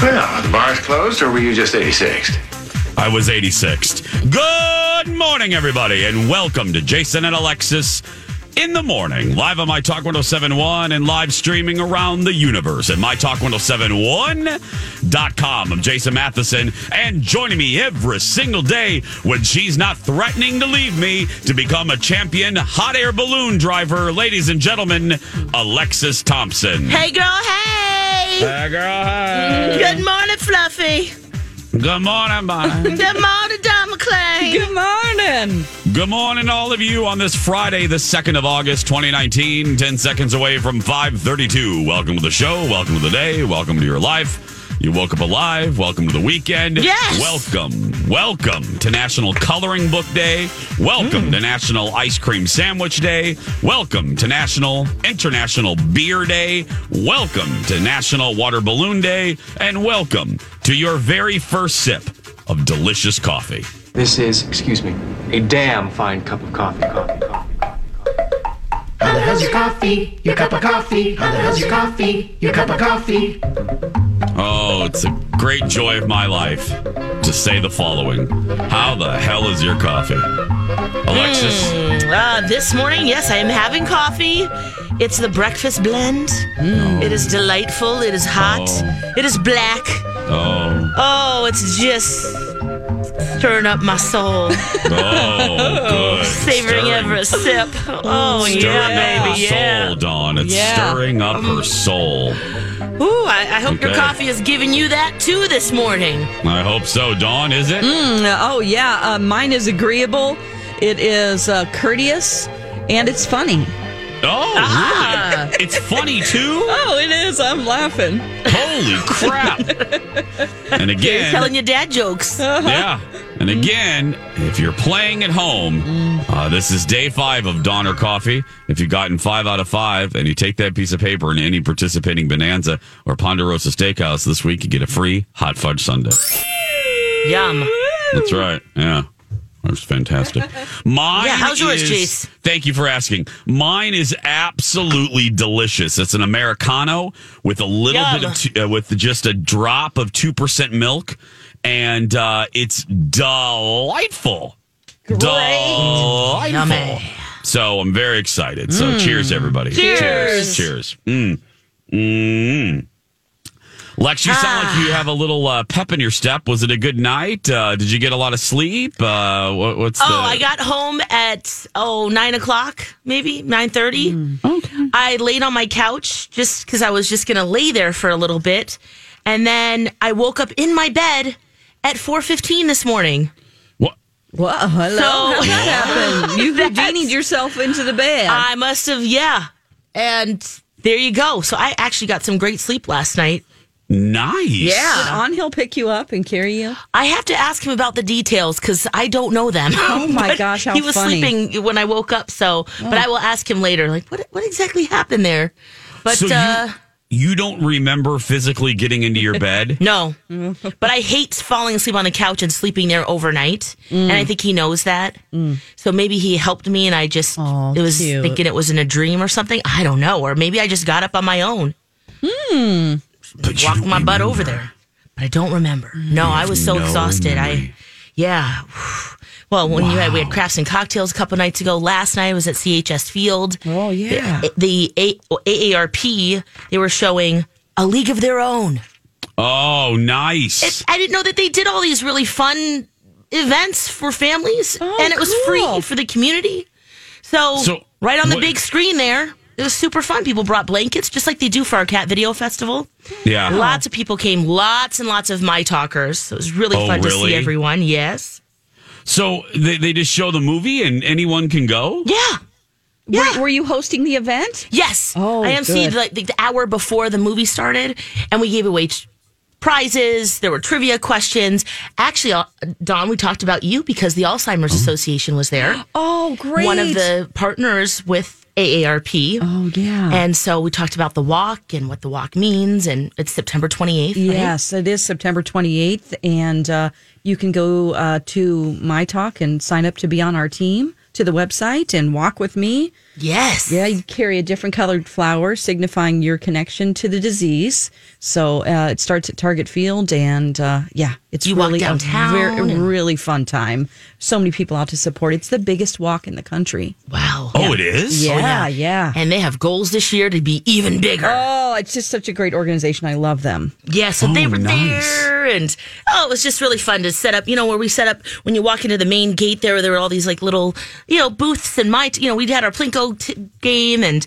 Well, the bar's closed, or were you just 86'd? I was 86'd. Good morning, everybody, and welcome to Jason and Alexis in the Morning, live on MyTalk 107.1 and live streaming around the universe at MyTalk107.1.com. I'm Jason Matheson, and joining me every single day when she's not threatening to leave me to become a champion hot air balloon driver, ladies and gentlemen, Alexis Thompson. Hey, girl, hey! Hey, girl, hey. Good morning, Fluffy. Good morning, Mai. Good morning, Don McClain. Good morning. Good morning, all of you, on this Friday, the 2nd of August, 2019, 10 seconds away from 5:32. Welcome to the show. Welcome to the day. Welcome to your life. You woke up alive. Welcome to the weekend. Yes. Welcome to National Coloring Book Day. Welcome to National Ice Cream Sandwich Day. Welcome to International Beer Day. Welcome to National Water Balloon Day. And welcome to your very first sip of delicious coffee. This is, excuse me, a damn fine cup of coffee. How the hell's your coffee? Your cup of coffee. How the hell's your coffee? Your cup of coffee. Oh, it's a great joy of my life to say the following. How the hell is your coffee? Alexis? This morning, yes, I am having coffee. It's the breakfast blend. Oh. It is delightful. It is hot. Oh. It is black. Oh. Oh, it's just stirring up my soul. Oh, good. Savoring every sip. Oh, stirring up her soul, Dawn. It's stirring up her soul. Ooh, I hope your coffee is giving you that, too, this morning. I hope so. Dawn, is it? Mine is agreeable. It is courteous, and it's funny. Oh, really? It's funny, too? Oh, it is. I'm laughing. Holy crap. And again... You're telling your dad jokes. Uh-huh. Yeah. And again, if you're playing at home, this is day 5 of Donner Coffee. If you've gotten 5 out of 5 and you take that piece of paper in any participating Bonanza or Ponderosa Steakhouse this week, you get a free hot fudge sundae. Yum. That's right. Yeah. That was fantastic. Mine how's yours, Chase? Thank you for asking. Mine is absolutely delicious. It's an Americano with a little bit of, with just a drop of 2% milk, and it's delightful. Great. Delightful. Yummy. So I'm very excited. So cheers, everybody. Cheers. Cheers. Lex, you sound like you have a little pep in your step. Was it a good night? Did you get a lot of sleep? I got home at 9 o'clock, maybe 9:30. Okay. I laid on my couch just because I was just going to lay there for a little bit. And then I woke up in my bed at 4:15 this morning. Whoa, hello. How did that happen? You Houdini'd yourself into the bed. I must have, And there you go. So I actually got some great sleep last night. Nice. Yeah. Did Angel pick you up and carry you? I have to ask him about the details because I don't know them. Oh, my gosh, how funny. He was sleeping when I woke up, but I will ask him later, like, what exactly happened there? But you don't remember physically getting into your bed? No. But I hate falling asleep on the couch and sleeping there overnight, and I think he knows that. So maybe he helped me, and I just thinking it was in a dream or something. I don't know. Or maybe I just got up on my own. Walked my butt over there. But I don't remember. No, I was so exhausted. Memory. Well, we had crafts and cocktails a couple nights ago. Last night I was at CHS Field. Oh, yeah. The AARP, they were showing A League of Their Own. Oh, nice. I didn't know that they did all these really fun events for families, and it was free for the community. So right on the big screen there, it was super fun. People brought blankets, just like they do for our Cat Video Festival. Yeah. Lots of people came, lots and lots of My Talkers. So it was really fun to see everyone, yes. So they just show the movie and anyone can go? Yeah. Yeah. Were you hosting the event? Yes. Oh, I emceed like the hour before the movie started, and we gave away prizes. There were trivia questions. Actually, Dawn, we talked about you because the Alzheimer's Association was there. Oh, great. One of the partners with AARP. Oh, yeah. And so we talked about the walk and what the walk means, and it's September 28th, Yes, right? It is September 28th, and you can go to MyTalk and sign up to be on our team. To the website and walk with me. Yes. Yeah, you carry a different colored flower signifying your connection to the disease. So it starts at Target Field, and it's really a really fun time. So many people out to support. It's the biggest walk in the country. Wow. Yeah. Oh, it is? Yeah, yeah. And they have goals this year to be even bigger. Oh, it's just such a great organization. I love them. Yeah, so they were there, and it was just really fun to set up, where we set up when you walk into the main gate there were all these like little booths, and we had our Plinko game, and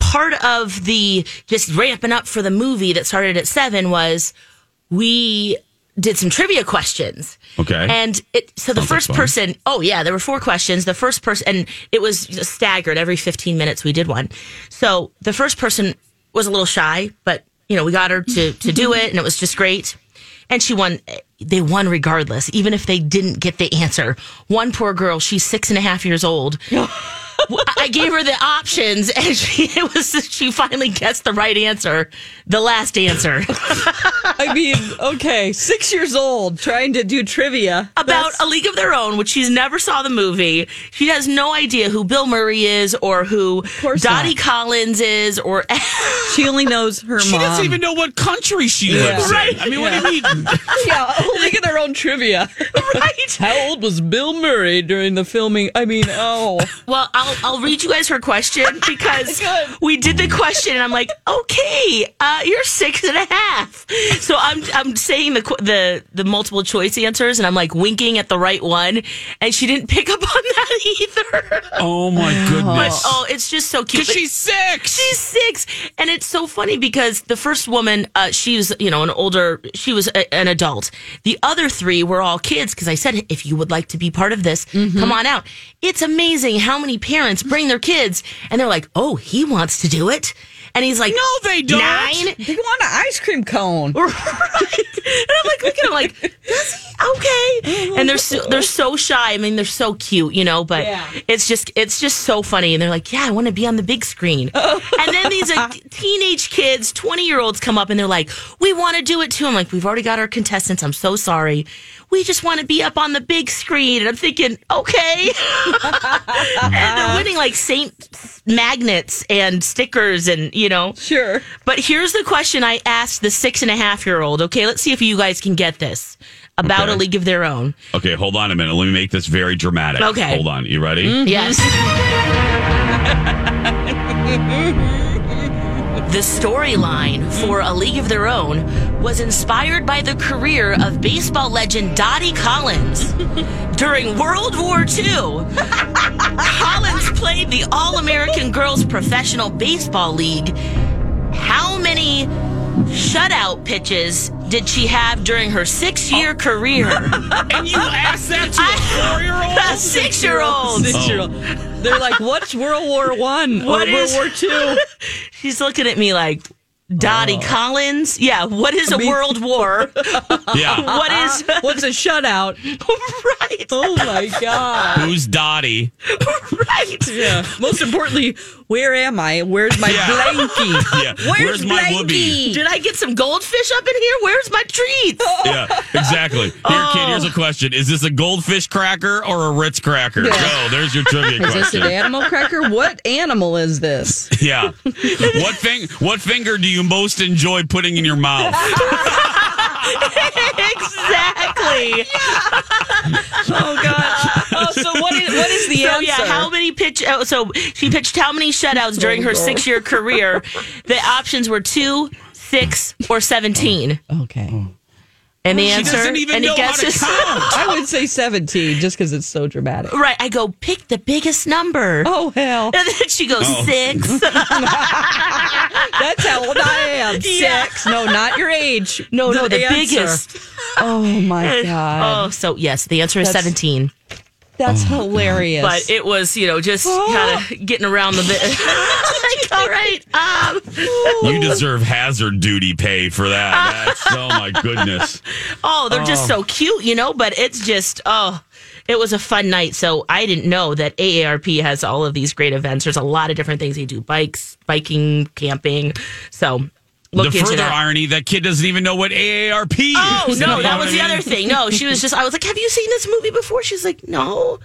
part of the just ramping up for the movie that started at 7 was we did some trivia questions. Okay. And the first person, there were 4 questions. The first person, and it was staggered every 15 minutes we did one. So the first person was a little shy, but we got her to do it, and it was just great. And she won. They won regardless, even if they didn't get the answer. One poor girl, she's 6.5 years old. I gave her the options, and she finally guessed the right answer, the last answer. I mean, okay, 6 years old, trying to do trivia. About A League of Their Own, which she's never saw the movie. She has no idea who Bill Murray is or who Dottie Collins is. Or she only knows her mom. She doesn't even know what country she lives in. Right? I mean, what do you mean? A League of Their Own trivia. Right? How old was Bill Murray during the filming? I mean, Well, I'll read you guys her question because we did the question, and I'm like, okay, you're 6.5. So I'm saying the multiple choice answers, and I'm like winking at the right one, and she didn't pick up on that either. Oh my goodness! But, it's just so cute. Because she's 6. She's 6, and it's so funny because the first woman, she was she was an adult. The other 3 were all kids because I said, if you would like to be part of this, come on out. It's amazing how many parents bring their kids, and they're like, oh, he wants to do it. And he's like, no, they don't. 9. They want an ice cream cone. Right. And I'm like, look at him like, does he? Okay. And they're so shy. I mean, they're so cute, but it's just so funny. And they're like, yeah, I want to be on the big screen. And then these teenage kids, 20-year-olds come up, and they're like, we want to do it too. I'm like, we've already got our contestants. I'm so sorry. We just want to be up on the big screen. And I'm thinking, okay. And they're winning like Saint magnets and stickers and, Sure. But here's the question I asked the 6.5-year-old. Okay, let's see if you guys can get this. About A League of Their Own. Okay, hold on a minute. Let me make this very dramatic. Okay. Hold on. You ready? Mm-hmm. Yes. The storyline for A League of Their Own was inspired by the career of baseball legend Dottie Collins. During World War II, Collins played the All-American Girls Professional Baseball League. How many shutout pitches did she have during her 6-year career? And you asked that to a 4-year-old? A 6-year-old. They're like, what's World War I? What or World War II? She's looking at me like, Dottie Collins? Yeah, what is a world war? Yeah. What's a shutout? Right. Oh, my God. Who's Dottie? Right. Yeah. Most importantly, where am I? Where's my blankie? Yeah. Where's my blankie? Did I get some goldfish up in here? Where's my treats? Yeah, exactly. Here, kid, here's a question. Is this a goldfish cracker or a Ritz cracker? Yeah. Oh, there's your trivia question. Is this an animal cracker? What animal is this? Yeah. What finger do you most enjoy putting in your mouth? Exactly. Oh, God. So what is the answer? Yeah, how many she pitched how many shutouts during her 6-year career? The options were 2, 6, or 17? Okay. Oh. And the answer, any guesses? I would say 17, just because it's so dramatic. Right. I go, pick the biggest number. Oh, hell. And then she goes, 6. That's how old I am. 6. No, not your age. No, the biggest. Oh, my God. Oh, so, yes, the answer is 17. That's hilarious. But it was, just kind of getting around the bit. Like, all right. You deserve hazard duty pay for that. That's, oh, my goodness. Oh, they're just so cute, but it's just, it was a fun night. So I didn't know that AARP has all of these great events. There's a lot of different things they do, biking, camping. So look into that. Irony, that kid doesn't even know what AARP is. Oh, no, that was the other thing. No, she was just, I was like, have you seen this movie before? She's like, no.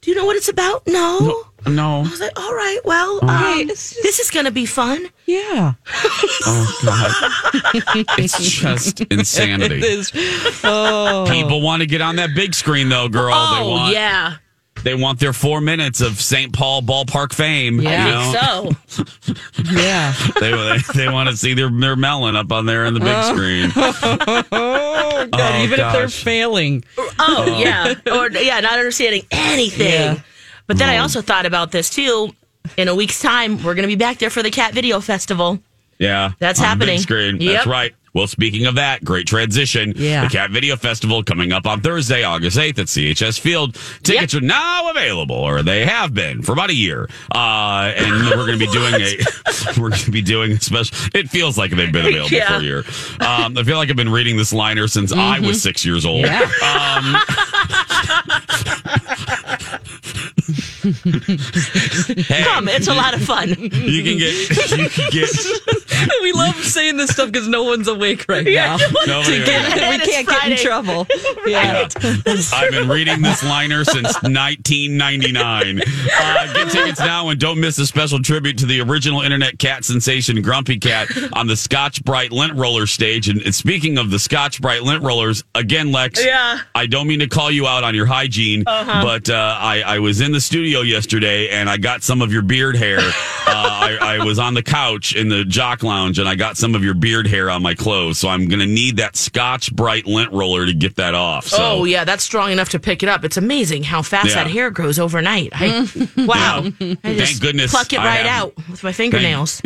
Do you know what it's about? No. I was like, all right, well, this is going to be fun. Yeah. Oh, God. It's just insanity. It is. Oh. People want to get on that big screen, though, girl. Yeah. They want their 4 minutes of St. Paul ballpark fame. Yeah, so. Yeah. They want to see their melon up on there on the big screen. Oh, God, if they're failing. Oh, yeah. Or, not understanding anything. Yeah. But then I also thought about this, too. In a week's time, we're going to be back there for the Cat Video Festival. Yeah. That's happening. Big screen. Yep. That's right. Well, speaking of that, great transition. Yeah. The Cat Video Festival coming up on Thursday, August 8th at CHS Field. Tickets are now available, or they have been for about a year. And we're going to be doing a special. It feels like they've been available for a year. I feel like I've been reading this liner since I was 6 years old. Yeah. Hey, come, it's a lot of fun. You can get. We love saying this stuff because no one's awake right now. We can't get in trouble. Yeah. I've been reading this liner since 1999. Get tickets now and don't miss a special tribute to the original internet cat sensation Grumpy Cat on the Scotch-Brite lint roller stage. And speaking of the Scotch-Brite lint rollers, again, Lex. Yeah. I don't mean to call you out on your hygiene, but I was in the studio yesterday and I got some of your beard hair. I was on the couch in the jock lounge and I got some of your beard hair on my clothes, so I'm gonna need that Scotch-Brite lint roller to get that off. So. Oh yeah, that's strong enough to pick it up. It's amazing how fast that hair grows overnight. Wow! Yeah. I just pluck it right out with my fingernails.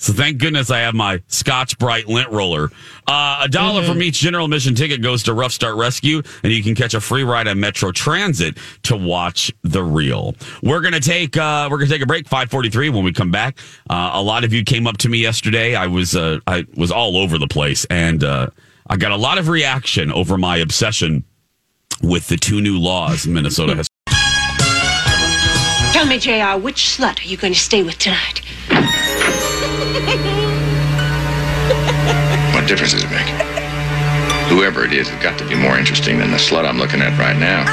So thank goodness I have my Scotch-Brite lint roller. $1 from each general admission ticket goes to Rough Start Rescue, and you can catch a free ride on Metro Transit to watch the reel. We're gonna take a break. 5:43 when we come back. A lot of you came up to me yesterday. I was all over the place, and I got a lot of reaction over my obsession with the two new laws Minnesota has. Tell me, JR, which slut are you going to stay with tonight? What difference does it make? Whoever it is has got to be more interesting than the slut I'm looking at right now.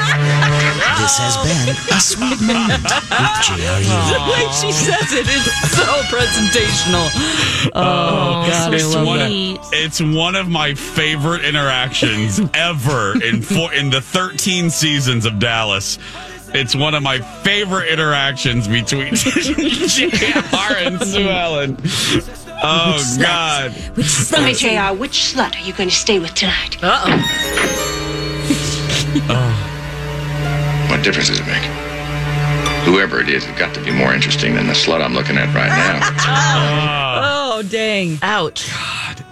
This has been a sweet moment with G.R.U. The way she says it is so presentational. Oh God, I love that. It's one of my favorite interactions ever in the 13 seasons of Dallas. It's one of my favorite interactions between J.R. and Sue Ellen. Oh, God. Tell me, J.R., which slut are you going to stay with tonight? What difference does it make? Whoever it is has got to be more interesting than the slut I'm looking at right now. Oh, dang. Ouch. God.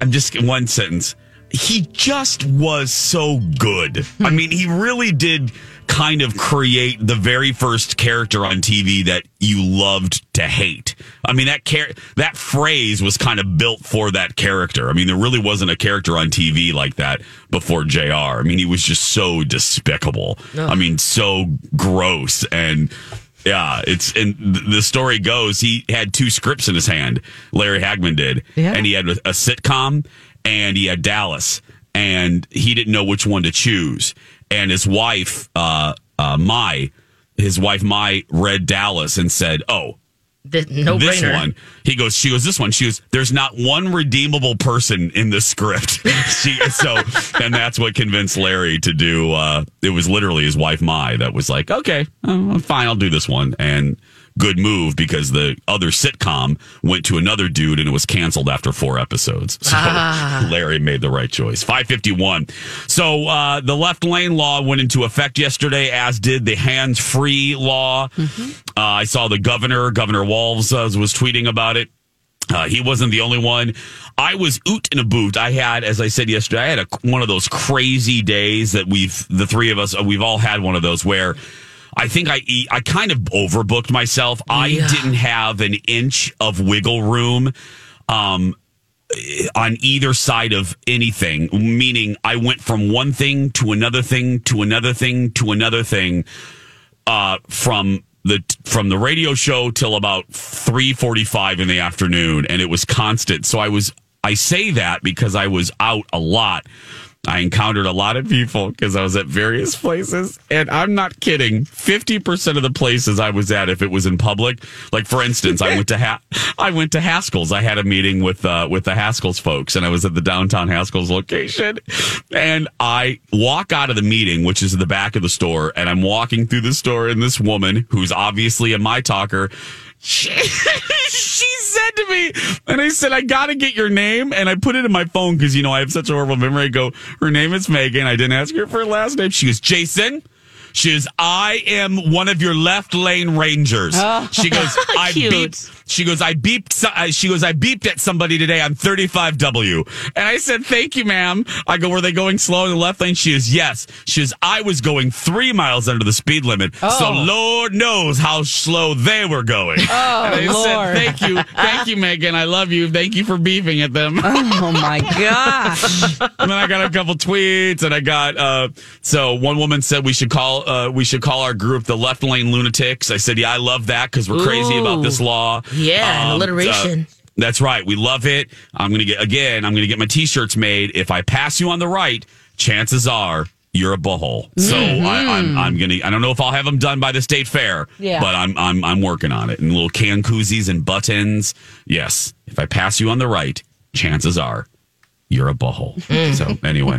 I'm just one sentence. He just was so good. I mean, he really did kind of create the very first character on TV that you loved to hate. I mean, that phrase was kind of built for that character. I mean, there really wasn't a character on TV like that before JR. I mean, he was just so despicable. I mean, so gross. And yeah, and the story goes, he had two scripts in his hand. Larry Hagman did. Yeah. And he had a sitcom. And he had Dallas, and he didn't know which one to choose. And his wife, Mai, read Dallas and said, this one. She goes, this one. She goes, there's not one redeemable person in the script. And that's what convinced Larry to do. It was literally his wife, Mai, that was like, okay, fine, I'll do this one. And good move because the other sitcom went to another dude and it was canceled after 4 episodes. So Larry made the right choice. 551. So the left lane law went into effect yesterday, as did the hands-free law. Mm-hmm. I saw the Governor Walz was tweeting about it. He wasn't the only one. I was oot in a boot. I had, as I said yesterday, I had one of those crazy days that the three of us, we've all had one of those where I think I kind of overbooked myself. Yeah. I didn't have an inch of wiggle room on either side of anything, meaning I went from one thing to another thing to another thing to another thing from the radio show till about 3:45 in the afternoon, and it was constant. So I say that because I was out a lot. I encountered a lot of people because I was at various places, and I'm not kidding. 50% of the places I was at, if it was in public, like for instance, I went to Haskell's. I had a meeting with the Haskell's folks, and I was at the downtown Haskell's location. And I walk out of the meeting, which is at the back of the store, and I'm walking through the store, and this woman, who's obviously a Mai Talker, she said to me, and I said, I gotta get your name, and I put it in my phone because, you know, I have such a horrible memory. I go, her name is Megan. I didn't ask her for her last name. She goes, Jason. She goes, I am one of your left lane rangers. Oh. She goes, I beeped. She goes, I beeped at somebody today on 35W. And I said, thank you, ma'am. I go, were they going slow in the left lane? She goes, yes. She goes, I was going 3 miles under the speed limit. Oh. So Lord knows how slow they were going. Oh, and I said, thank you, Megan. I love you. Thank you for beeping at them. Oh my gosh. And then I got a couple tweets, and I got so one woman said we should call our group the Left Lane Lunatics. I said, yeah, I love that because we're crazy about this law. Yeah, alliteration. That's right. We love it. I'm going to get my T-shirts made. If I pass you on the right, chances are you're a butthole. So I don't know if I'll have them done by the state fair, but I'm working on it. And little can koozies and buttons. Yes. If I pass you on the right, chances are you're a butthole. So anyway,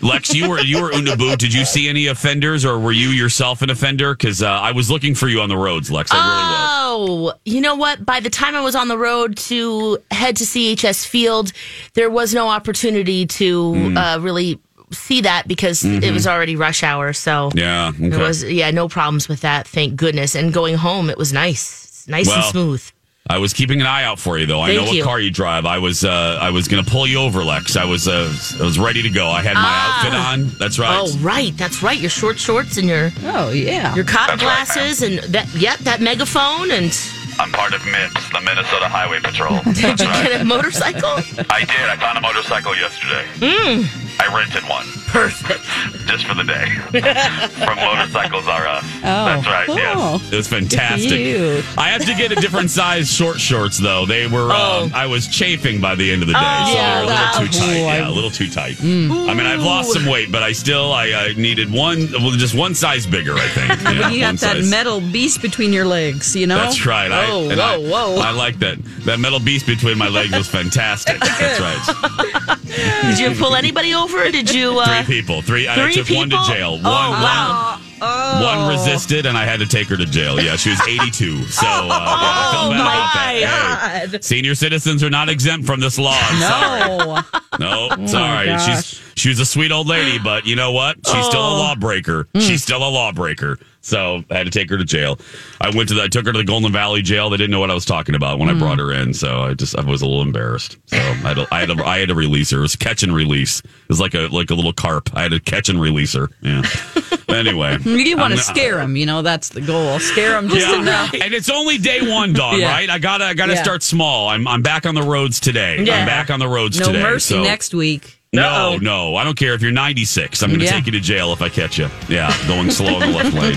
Lex, you were Unaboo. Did you see any offenders, or were you yourself an offender? Because I was looking for you on the roads, Lex. I really was. Oh, you know what? By the time I was on the road to head to CHS Field, there was no opportunity to really see that because it was already rush hour. So there was no problems with that. Thank goodness. And going home, it was nice and smooth. I was keeping an eye out for you, though. I know what car you drive. I was going to pull you over, Lex. I was ready to go. I had my outfit on. That's right. Oh, right. That's right. Your short shorts and your cotton glasses, right, and that megaphone and. I'm part of MIPS, the Minnesota Highway Patrol. Did you get a motorcycle? I did. I found a motorcycle yesterday. I rented one. Perfect. Just for the day. From Motorcycles Are Us. Oh, that's right, cool. Yes. It was fantastic. I had to get a different size short shorts, though. They were, I was chafing by the end of the day. They were a little too tight. Yeah, a little too tight. I mean, I've lost some weight, but I still, I needed just one size bigger, I think. Yeah, but you got that metal beast between your legs, you know? That's right. Whoa. I like that. That metal beast between my legs was fantastic. That's right. Did you pull anybody over? Did you? Three people. I took one to jail. One resisted, and I had to take her to jail. Yeah, she was 82. So, I felt bad about that. Hey, senior citizens are not exempt from this law. Sorry. She was a sweet old lady, but you know what? She's still a lawbreaker. She's still a lawbreaker. So I had to take her to jail. I took her to the Golden Valley Jail. They didn't know what I was talking about when I brought her in. So I was a little embarrassed. So I had to release her. It was catch and release. It was like a little carp. I had to catch and release her. Yeah. Anyway, you didn't want to scare them. You know, that's the goal. Scare them just enough. And it's only day one, Dawn. Yeah. Right? I gotta start small. I'm back on the roads today. Yeah. No mercy next week. Uh-oh. No. I don't care if you're 96. I'm going to take you to jail if I catch you. Yeah, going slow in the left lane.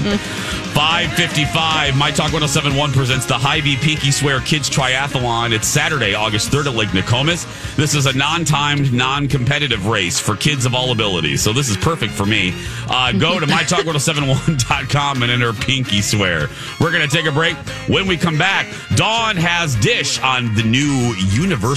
5:55. MyTalk 107.1 presents the Hy-Vee Pinky Swear Kids Triathlon. It's Saturday, August 3rd at Lake Nokomis. This is a non-timed, non-competitive race for kids of all abilities. So this is perfect for me. Go to MyTalk107.1.com and enter Pinky Swear. We're going to take a break. When we come back, Dawn has Dish on the new Universal.